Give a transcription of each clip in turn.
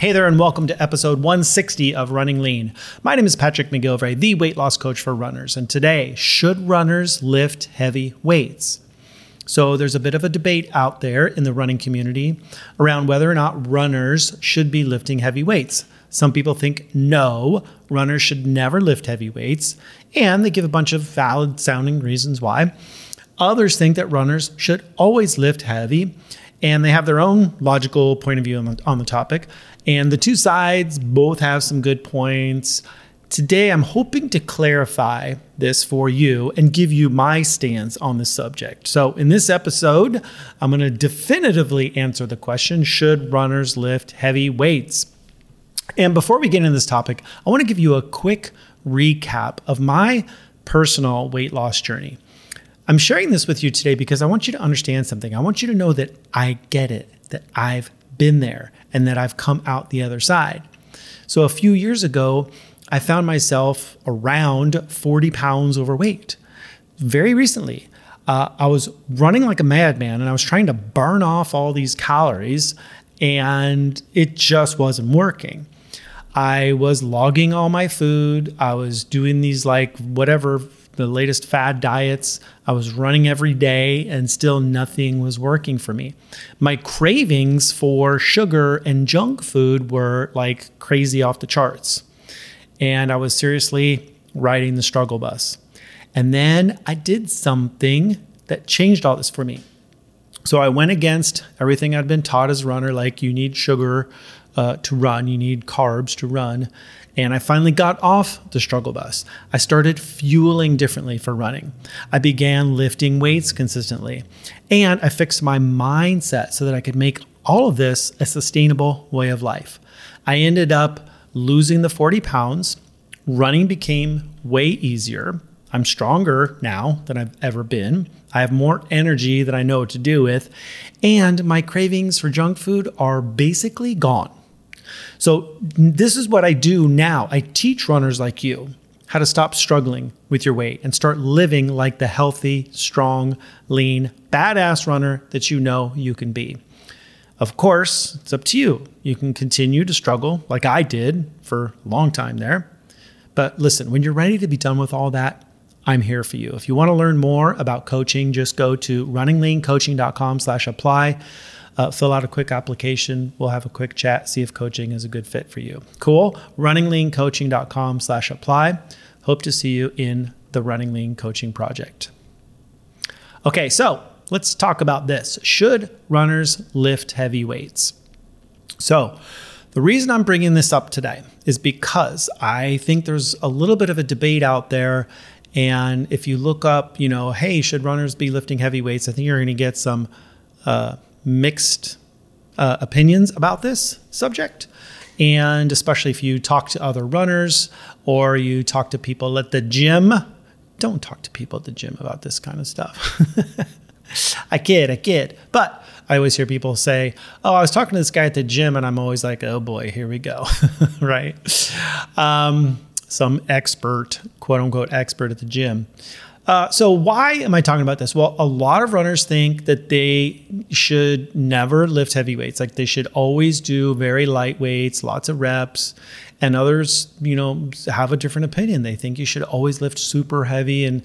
Hey there, and welcome to episode 160 of Running Lean. My name is Patrick McGilvray, the weight loss coach for runners. And today, should runners lift heavy weights? So there's a bit of a debate out there in the running community around whether or not runners should be lifting heavy weights. Some people think no, runners should never lift heavy weights, and they give a bunch of valid sounding reasons why. Others think that runners should always lift heavy, and they have their own logical point of view on the topic. And the two sides both have some good points. Today, I'm hoping to clarify this for you and give you my stance on this subject. So in this episode, I'm going to definitively answer the question, should runners lift heavy weights? And before we get into this topic, I want to give you a quick recap of my personal weight loss journey. I'm sharing this with you today because I want you to understand something. I want you to know that I get it, that I've been there, and that I've come out the other side. So a few years ago, I found myself around 40 pounds overweight. Very recently, I was running like a madman, and I was trying to burn off all these calories, and it just wasn't working. I was logging all my food. I was doing these the latest fad diets. I was running every day, and still nothing was working for me. My cravings for sugar and junk food were like crazy off the charts. And I was seriously riding the struggle bus. And then I did something that changed all this for me. So I went against everything I'd been taught as a runner, like you need sugar to run, you need carbs to run. And I finally got off the struggle bus. I started fueling differently for running. I began lifting weights consistently. And I fixed my mindset so that I could make all of this a sustainable way of life. I ended up losing the 40 pounds, running became way easier. I'm stronger now than I've ever been. I have more energy that I know what to do with, and my cravings for junk food are basically gone. So this is what I do now. I teach runners like you how to stop struggling with your weight and start living like the healthy, strong, lean, badass runner that you know you can be. Of course, it's up to you. You can continue to struggle like I did for a long time there. But listen, when you're ready to be done with all that, I'm here for you. If you want to learn more about coaching, just go to runningleancoaching.com/apply, fill out a quick application. We'll have a quick chat, see if coaching is a good fit for you. Cool. runningleancoaching.com/apply. Hope to see you in the Running Lean Coaching Project. Okay, so let's talk about this. Should runners lift heavy weights? So the reason I'm bringing this up today is because I think there's a little bit of a debate out there. And if you look up, hey, should runners be lifting heavy weights? I think you're going to get some mixed opinions about this subject. And especially if you talk to other runners or you talk to people at the gym. Don't talk to people at the gym about this kind of stuff. I kid. But I always hear people say, oh, I was talking to this guy at the gym, and I'm always like, oh boy, here we go, right? Some expert, quote unquote, expert at the gym. So why am I talking about this? Well, a lot of runners think that they should never lift heavy weights. Like they should always do very light weights, lots of reps. And others, have a different opinion. They think you should always lift super heavy. And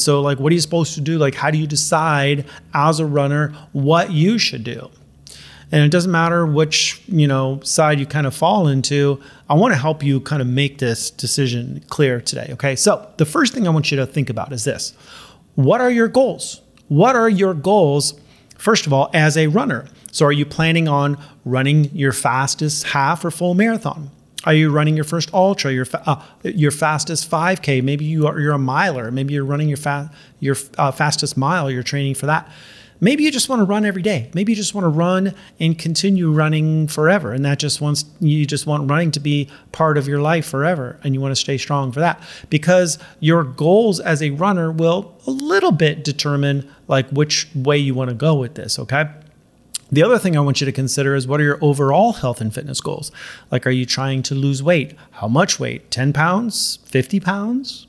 so like, what are you supposed to do? Like, how do you decide as a runner what you should do? And it doesn't matter which, side you kind of fall into. I want to help you kind of make this decision clear today, okay? So the first thing I want you to think about is this. What are your goals? What are your goals, first of all, as a runner? So are you planning on running your fastest half or full marathon? Are you running your first ultra, your fastest 5K? Maybe you're a miler. Maybe you're running your fastest mile. You're training for that. Maybe you just want to run every day. Maybe you just want to run and continue running forever. And that just wants, you just want running to be part of your life forever. And you want to stay strong for that, because your goals as a runner will a little bit determine like which way you want to go with this. Okay. The other thing I want you to consider is, what are your overall health and fitness goals? Like, are you trying to lose weight? How much weight? 10 pounds, 50 pounds?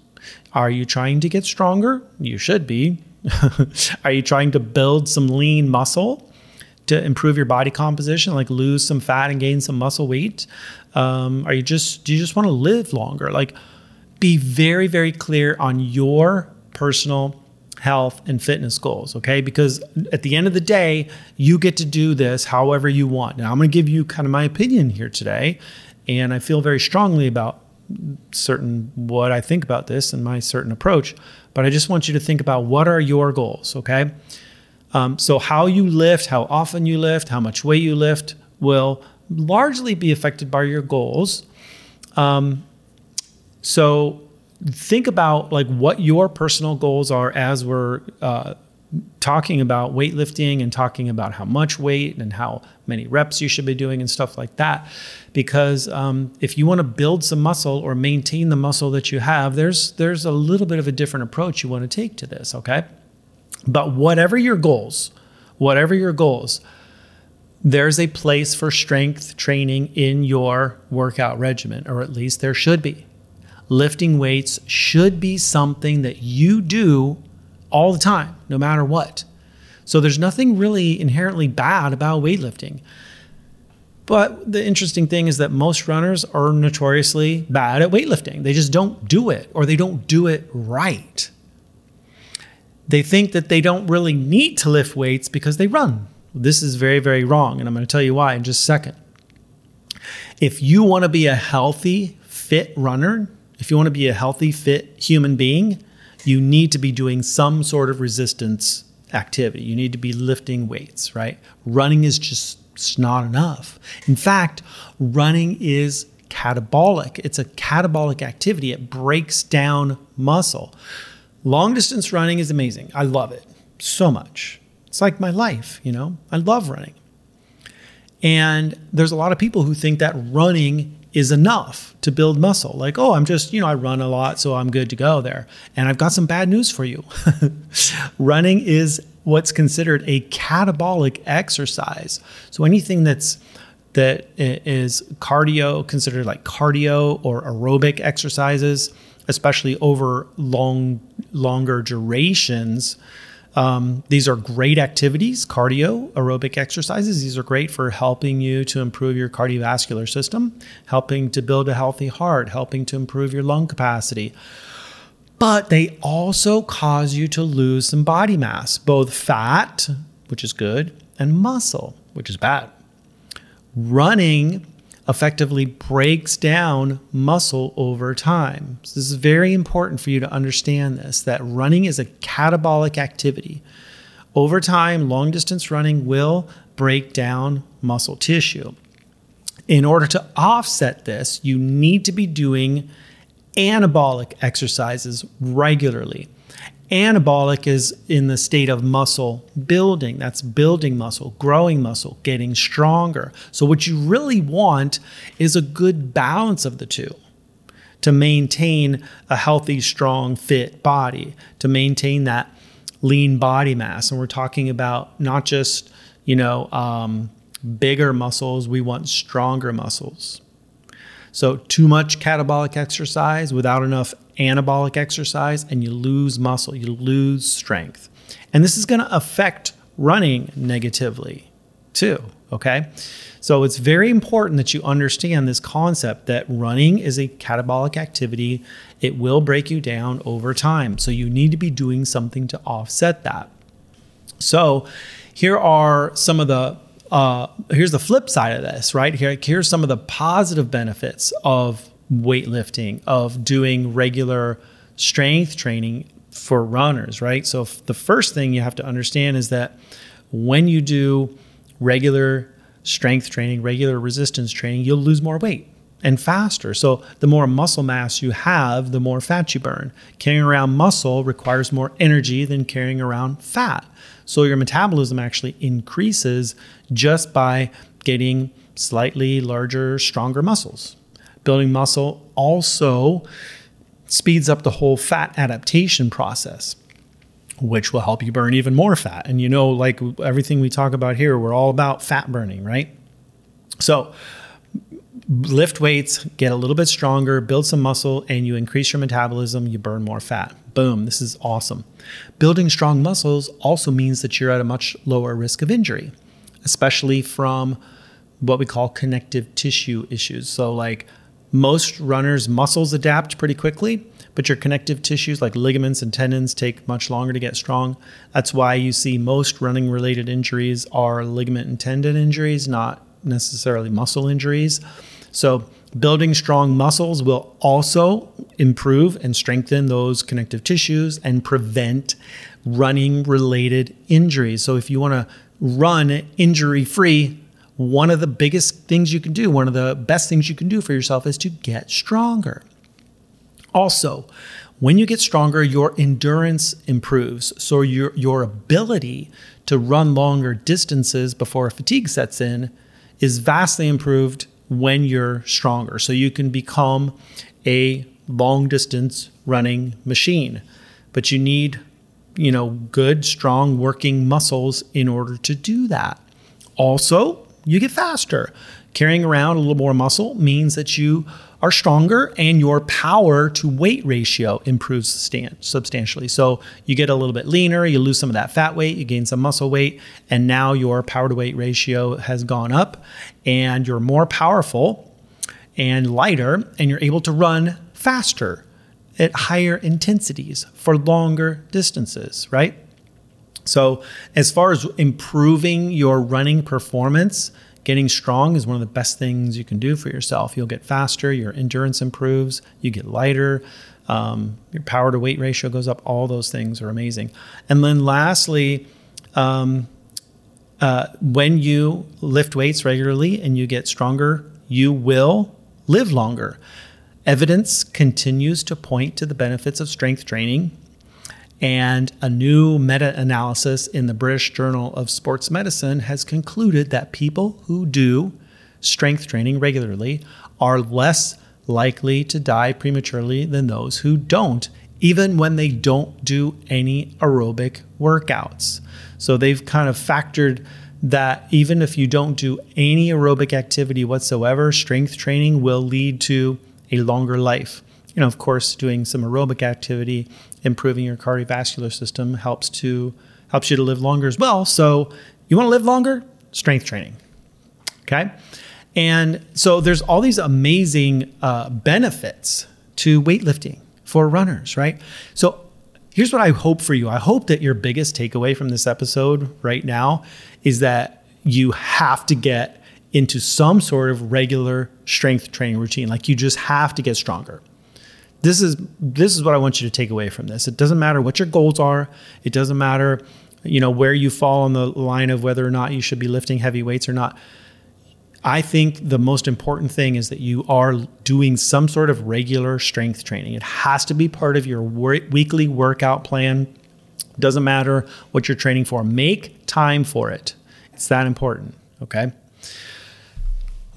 Are you trying to get stronger? You should be. Are you trying to build some lean muscle to improve your body composition, like lose some fat and gain some muscle weight? Do you just want to live longer? Like, be very, very clear on your personal health and fitness goals, okay? Because at the end of the day, you get to do this however you want. Now, I'm going to give you kind of my opinion here today, and I feel very strongly about certain what I think about this and my certain approach, but I just want you to think about, what are your goals, okay? So how you lift, how often you lift, how much weight you lift will largely be affected by your goals. So think about like what your personal goals are as we're talking about weightlifting and talking about how much weight and how many reps you should be doing and stuff like that. Because if you want to build some muscle or maintain the muscle that you have, there's a little bit of a different approach you want to take to this, okay? But whatever your goals, there's a place for strength training in your workout regimen, or at least there should be. Lifting weights should be something that you do all the time, no matter what. So there's nothing really inherently bad about weightlifting. But the interesting thing is that most runners are notoriously bad at weightlifting. They just don't do it, or they don't do it right. They think that they don't really need to lift weights because they run. This is very, very wrong, and I'm going to tell you why in just a second. If you want to be a healthy, fit runner, if you want to be a healthy, fit human being, you need to be doing some sort of resistance activity. You need to be lifting weights, right? Running is just not enough. In fact, running is catabolic. It's a catabolic activity. It breaks down muscle. Long distance running is amazing. I love it so much. It's like my life, you know? I love running. And there's a lot of people who think that running is enough to build muscle. Like, oh, I'm just, I run a lot, so I'm good to go there. And I've got some bad news for you. Running is what's considered a catabolic exercise. So anything that is cardio, considered like cardio or aerobic exercises, especially over longer durations. These are great activities, cardio, aerobic exercises. These are great for helping you to improve your cardiovascular system, helping to build a healthy heart, helping to improve your lung capacity. But they also cause you to lose some body mass, both fat, which is good, and muscle, which is bad. Running effectively breaks down muscle over time. So this is very important for you to understand this, that running is a catabolic activity. Over time, long distance running will break down muscle tissue. In order to offset this, you need to be doing anabolic exercises regularly. Anabolic is in the state of muscle building. That's building muscle, growing muscle, getting stronger. So what you really want is a good balance of the two to maintain a healthy, strong, fit body, to maintain that lean body mass. And we're talking about not just, bigger muscles. We want stronger muscles. So too much catabolic exercise without enough anabolic exercise, and you lose muscle, you lose strength. And this is going to affect running negatively too, okay? So it's very important that you understand this concept that running is a catabolic activity. It will break you down over time. So you need to be doing something to offset that. So here are some of the here's the flip side of this, right? Here's some of the positive benefits of weightlifting, of doing regular strength training for runners, right? So the first thing you have to understand is that when you do regular strength training, regular resistance training, you'll lose more weight. and faster. So the more muscle mass you have, the more fat you burn. Carrying around muscle requires more energy than carrying around fat. So your metabolism actually increases just by getting slightly larger, stronger muscles. Building muscle also speeds up the whole fat adaptation process, which will help you burn even more fat. And you know, like everything we talk about here, we're all about fat burning, right? So lift weights, get a little bit stronger, build some muscle, and you increase your metabolism, you burn more fat. Boom, this is awesome. Building strong muscles also means that you're at a much lower risk of injury, especially from what we call connective tissue issues. So like most runners' muscles adapt pretty quickly, but your connective tissues like ligaments and tendons take much longer to get strong. That's why you see most running-related injuries are ligament and tendon injuries, not necessarily muscle injuries. So building strong muscles will also improve and strengthen those connective tissues and prevent running-related injuries. So if you want to run injury-free, one of the biggest things you can do, one of the best things you can do for yourself is to get stronger. Also, when you get stronger, your endurance improves. So your ability to run longer distances before fatigue sets in is vastly improved when you're stronger. So you can become a long distance running machine, but you need, good, strong working muscles in order to do that. Also, you get faster. Carrying around a little more muscle means that you are stronger and your power to weight ratio improves substantially. So you get a little bit leaner, you lose some of that fat weight, you gain some muscle weight, and now your power to weight ratio has gone up and you're more powerful and lighter and you're able to run faster at higher intensities for longer distances, right? So as far as improving your running performance, getting strong is one of the best things you can do for yourself. You'll get faster, your endurance improves, you get lighter, your power to weight ratio goes up. All those things are amazing. And then lastly, when you lift weights regularly and you get stronger, you will live longer. Evidence continues to point to the benefits of strength training. And a new meta-analysis in the British Journal of Sports Medicine has concluded that people who do strength training regularly are less likely to die prematurely than those who don't, even when they don't do any aerobic workouts. So they've kind of factored that even if you don't do any aerobic activity whatsoever, strength training will lead to a longer life. Of course, doing some aerobic activity, improving your cardiovascular system helps you to live longer as well. So you want to live longer? Strength training. Okay. And so there's all these amazing benefits to weightlifting for runners, right? So here's what I hope for you. I hope that your biggest takeaway from this episode right now is that you have to get into some sort of regular strength training routine. Like you just have to get stronger. This is what I want you to take away from this. It doesn't matter what your goals are. It doesn't matter, where you fall on the line of whether or not you should be lifting heavy weights or not. I think the most important thing is that you are doing some sort of regular strength training. It has to be part of your weekly workout plan. Doesn't matter what you're training for. Make time for it. It's that important, okay?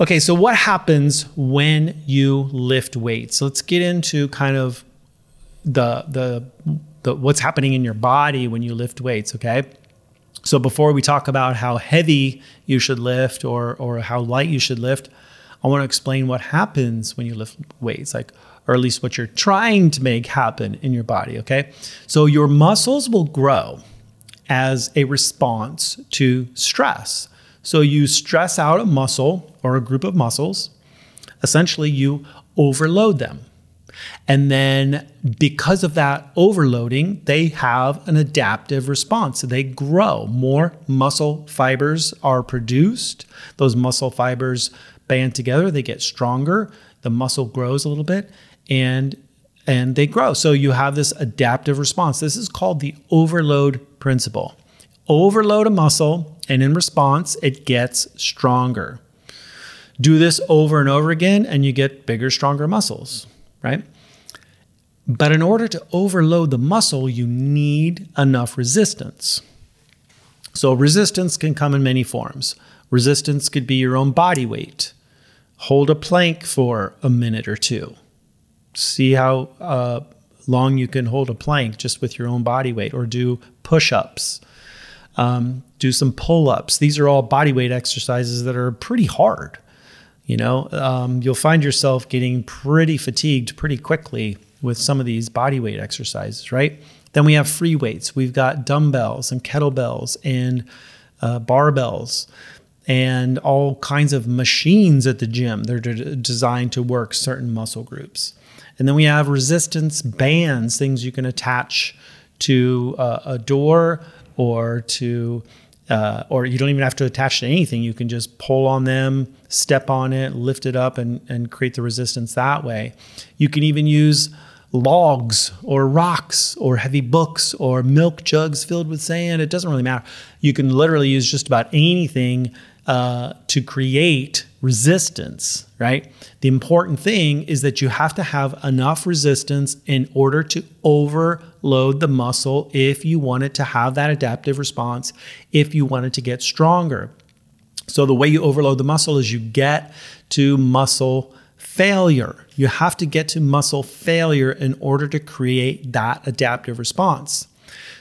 Okay, so what happens when you lift weights? So let's get into kind of the what's happening in your body when you lift weights, okay? So before we talk about how heavy you should lift or how light you should lift, I want to explain what happens when you lift weights, or at least what you're trying to make happen in your body, okay? So your muscles will grow as a response to stress. So you stress out a muscle or a group of muscles, essentially you overload them. And then because of that overloading, they have an adaptive response. So they grow. More muscle fibers are produced. Those muscle fibers band together, they get stronger, the muscle grows a little bit and they grow. So you have this adaptive response. This is called the overload principle. Overload a muscle, and in response, it gets stronger. Do this over and over again, and you get bigger, stronger muscles, right? But in order to overload the muscle, you need enough resistance. So resistance can come in many forms. Resistance could be your own body weight. Hold a plank for a minute or two. See how long you can hold a plank just with your own body weight, or do push-ups. Do some pull-ups. These are all body weight exercises that are pretty hard. You know, you'll find yourself getting pretty fatigued pretty quickly with some of these body weight exercises, right? Then we have free weights. We've got dumbbells and kettlebells and barbells and all kinds of machines at the gym. They're designed to work certain muscle groups. And then we have resistance bands, things you can attach to a door or to, or you don't even have to attach to anything. You can just pull on them, step on it, lift it up, and create the resistance that way. You can even use logs or rocks or heavy books or milk jugs filled with sand. It doesn't really matter. You can literally use just about anything to create resistance, right? The important thing is that you have to have enough resistance in order to overload the muscle if you want it to have that adaptive response, if you want it to get stronger. So the way you overload the muscle is you get to muscle failure. You have to get to muscle failure in order to create that adaptive response.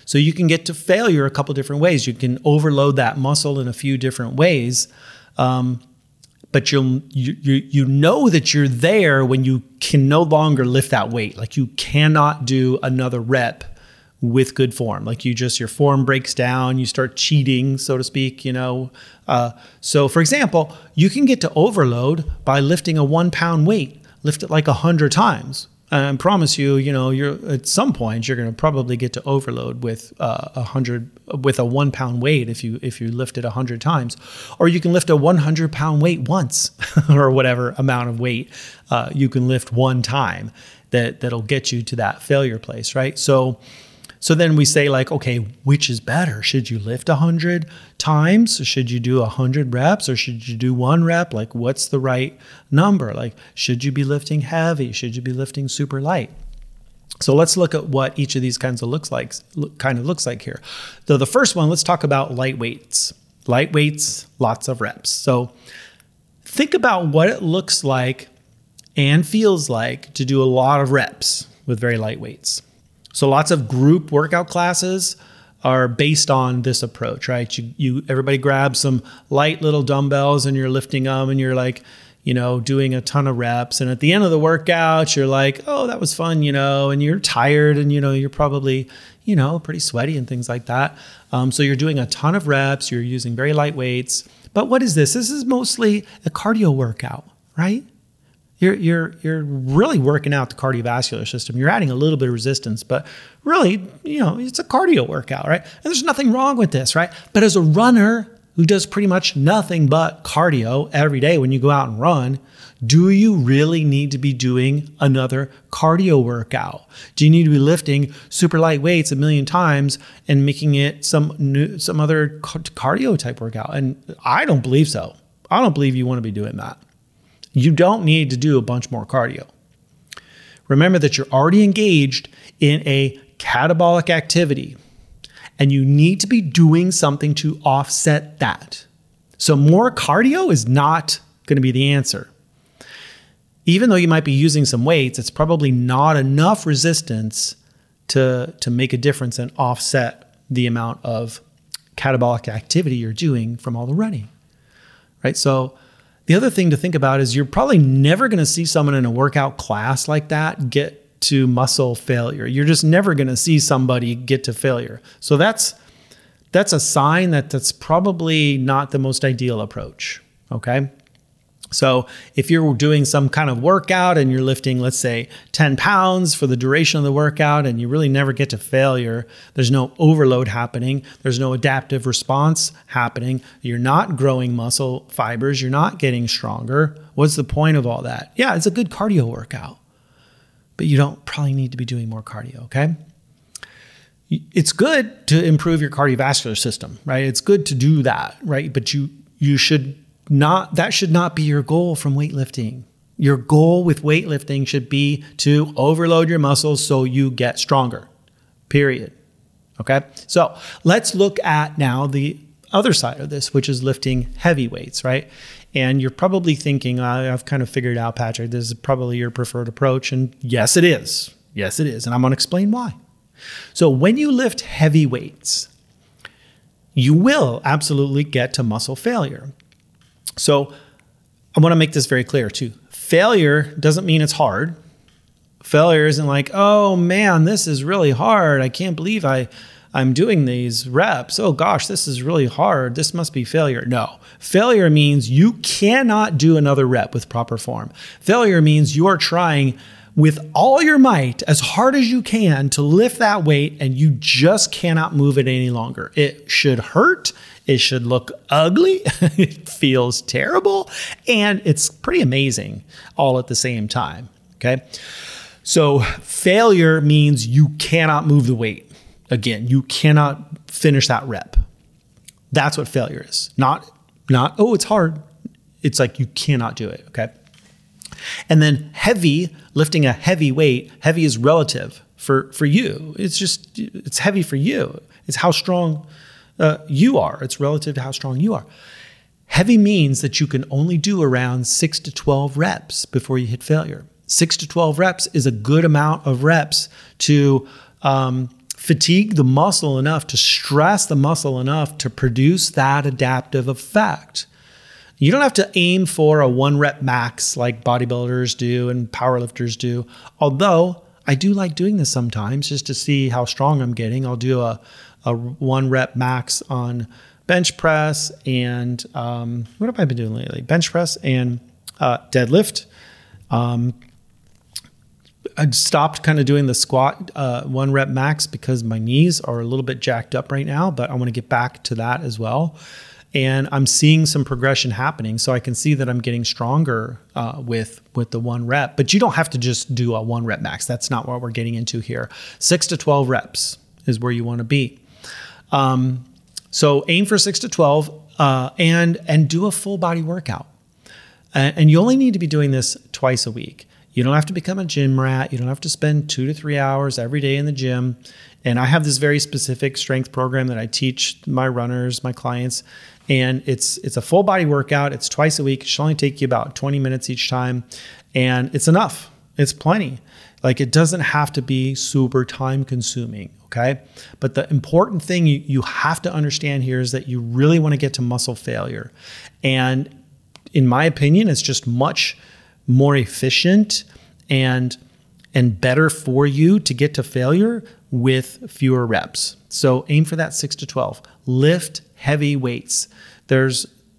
So you can get to failure a couple different ways. You can overload that muscle in a few different ways, but you know that you're there when you can no longer lift that weight. Like you cannot do another rep with good form. Like you just, your form breaks down, you start cheating, so to speak, you know. So for example, you can get to overload by lifting a 1 pound weight, lift it like 100 times. And I promise you, you know, you're at some point you're going to probably get to overload with a 1 pound weight if you lift it 100 times, or you can lift a 100 pound weight once, or whatever amount of weight you can lift one time that'll get you to that failure place, right? So then we say like, okay, which is better? Should you lift 100 times? Should you do 100 reps, or should you do one rep? Like, what's the right number? Like, should you be lifting heavy? Should you be lifting super light? So let's look at what each of these kinds of looks like here. So the first one, let's talk about lightweights. Lightweights, lots of reps. So think about what it looks like and feels like to do a lot of reps with very light weights. So lots of group workout classes are based on this approach, right? You everybody grabs some light little dumbbells and you're lifting them and you're like, you know, doing a ton of reps. And at the end of the workout, you're like, oh, that was fun, you know, and you're tired and, you know, you're probably, you know, pretty sweaty and things like that. So you're doing a ton of reps, you're using very light weights. But what is this? This is mostly a cardio workout, right? You're really working out the cardiovascular system. You're adding a little bit of resistance, but really, you know, it's a cardio workout, right? And there's nothing wrong with this, right? But as a runner who does pretty much nothing but cardio every day when you go out and run, do you really need to be doing another cardio workout? Do you need to be lifting super light weights 1 million times and making it some other cardio type workout? And I don't believe so. I don't believe you want to be doing that. You don't need to do a bunch more cardio. Remember that you're already engaged in a catabolic activity, and you need to be doing something to offset that. So more cardio is not going to be the answer. Even though you might be using some weights, it's probably not enough resistance to make a difference and offset the amount of catabolic activity you're doing from all the running, right? So the other thing to think about is you're probably never going to see someone in a workout class like that get to muscle failure. You're just never going to see somebody get to failure. So that's a sign that that's probably not the most ideal approach, okay? So if you're doing some kind of workout and you're lifting, let's say, 10 pounds for the duration of the workout and you really never get to failure, there's no overload happening, there's no adaptive response happening, you're not growing muscle fibers, you're not getting stronger, what's the point of all that? Yeah, it's a good cardio workout, but you don't probably need to be doing more cardio, okay? It's good to improve your cardiovascular system, right? It's good to do that, right? But you should not, that should not be your goal from weightlifting. Your goal with weightlifting should be to overload your muscles so you get stronger, period. Okay, so let's look at now the other side of this, which is lifting heavy weights, right? And you're probably thinking, I've kind of figured out, Patrick, this is probably your preferred approach. And yes, it is. Yes, it is. And I'm going to explain why. So when you lift heavy weights, you will absolutely get to muscle failure. So I want to make this very clear too. Failure doesn't mean it's hard. Failure isn't like, oh man, this is really hard. I can't believe I'm doing these reps. Oh gosh, this is really hard. This must be failure. No, failure means you cannot do another rep with proper form. Failure means you are trying with all your might, as hard as you can, to lift that weight and you just cannot move it any longer. It should hurt. It should look ugly. It feels terrible. And it's pretty amazing all at the same time. Okay. So failure means you cannot move the weight. Again, you cannot finish that rep. That's what failure is. Not, oh, it's hard. It's like you cannot do it. Okay. And then heavy, lifting a heavy weight, heavy is relative for you. It's just, it's heavy for you. It's how strong you are. It's relative to how strong you are. Heavy means that you can only do around 6 to 12 reps before you hit failure. 6 to 12 reps is a good amount of reps to fatigue the muscle enough, to stress the muscle enough to produce that adaptive effect. You don't have to aim for a 1 rep max like bodybuilders do and powerlifters do. Although I do like doing this sometimes just to see how strong I'm getting. I'll do a 1 rep max on bench press and what have I been doing lately? Bench press and deadlift. I stopped kind of doing the squat 1 rep max because my knees are a little bit jacked up right now, but I want to get back to that as well. And I'm seeing some progression happening. So I can see that I'm getting stronger with the 1 rep. But you don't have to just do a 1 rep max. That's not what we're getting into here. 6 to 12 reps is where you want to be. So aim for 6 to 12 and do a full body workout. And you only need to be doing this twice a week. You don't have to become a gym rat. You don't have to spend 2 to 3 hours every day in the gym. And I have this very specific strength program that I teach my runners, my clients, and it's a full body workout. It's twice a week. It should only take you about 20 minutes each time. And it's enough. It's plenty. Like it doesn't have to be super time consuming. Okay. But the important thing you have to understand here is that you really want to get to muscle failure. And in my opinion, it's just much more efficient and better for you to get to failure with fewer reps. So aim for that 6 to 12. Lift heavy weights.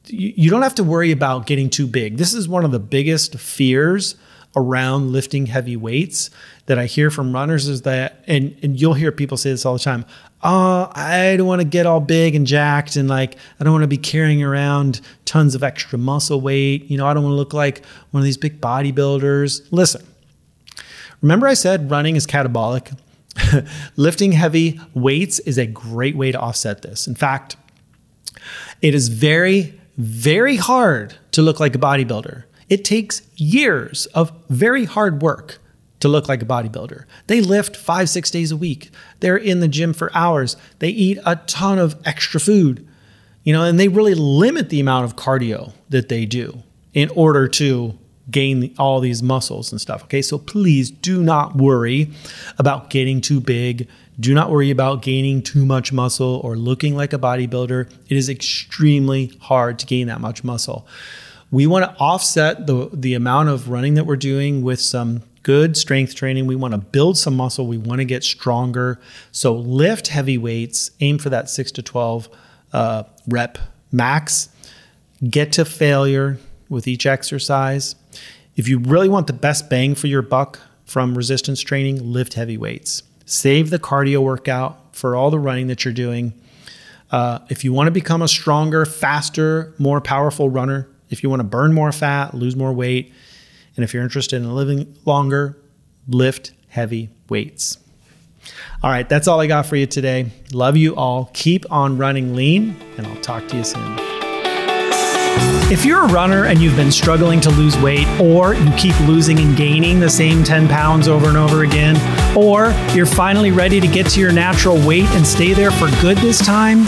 You don't have to worry about getting too big. This is one of the biggest fears around lifting heavy weights that I hear from runners is that, and you'll hear people say this all the time, oh, I don't want to get all big and jacked and like, I don't want to be carrying around tons of extra muscle weight. You know, I don't want to look like one of these big bodybuilders. Listen, remember I said running is catabolic. Lifting heavy weights is a great way to offset this. In fact, it is very, very hard to look like a bodybuilder. It takes years of very hard work to look like a bodybuilder. They lift 5-6 days a week. They're in the gym for hours. They eat a ton of extra food, you know, and they really limit the amount of cardio that they do in order to gain all these muscles and stuff. Okay, so please do not worry about getting too big. Do not worry about gaining too much muscle or looking like a bodybuilder. It is extremely hard to gain that much muscle. We want to offset the amount of running that we're doing with some good strength training. We want to build some muscle. We want to get stronger. So lift heavy weights, aim for that 6 to 12 rep max. Get to failure with each exercise. If you really want the best bang for your buck from resistance training, lift heavy weights. Save the cardio workout for all the running that you're doing. If you want to become a stronger, faster, more powerful runner, if you want to burn more fat, lose more weight, and if you're interested in living longer, lift heavy weights. All right, that's all I got for you today. Love you all. Keep on running lean, and I'll talk to you soon. If you're a runner and you've been struggling to lose weight, or you keep losing and gaining the same 10 pounds over and over again, or you're finally ready to get to your natural weight and stay there for good this time,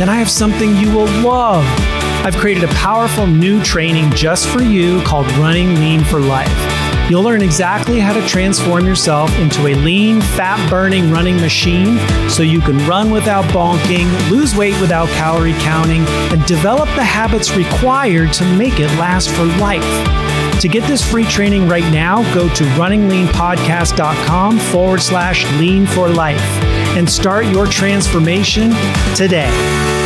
then I have something you will love. I've created a powerful new training just for you called Running Lean for Life. You'll learn exactly how to transform yourself into a lean, fat-burning running machine so you can run without bonking, lose weight without calorie counting, and develop the habits required to make it last for life. To get this free training right now, go to runningleanpodcast.com/lean-for-life and start your transformation today.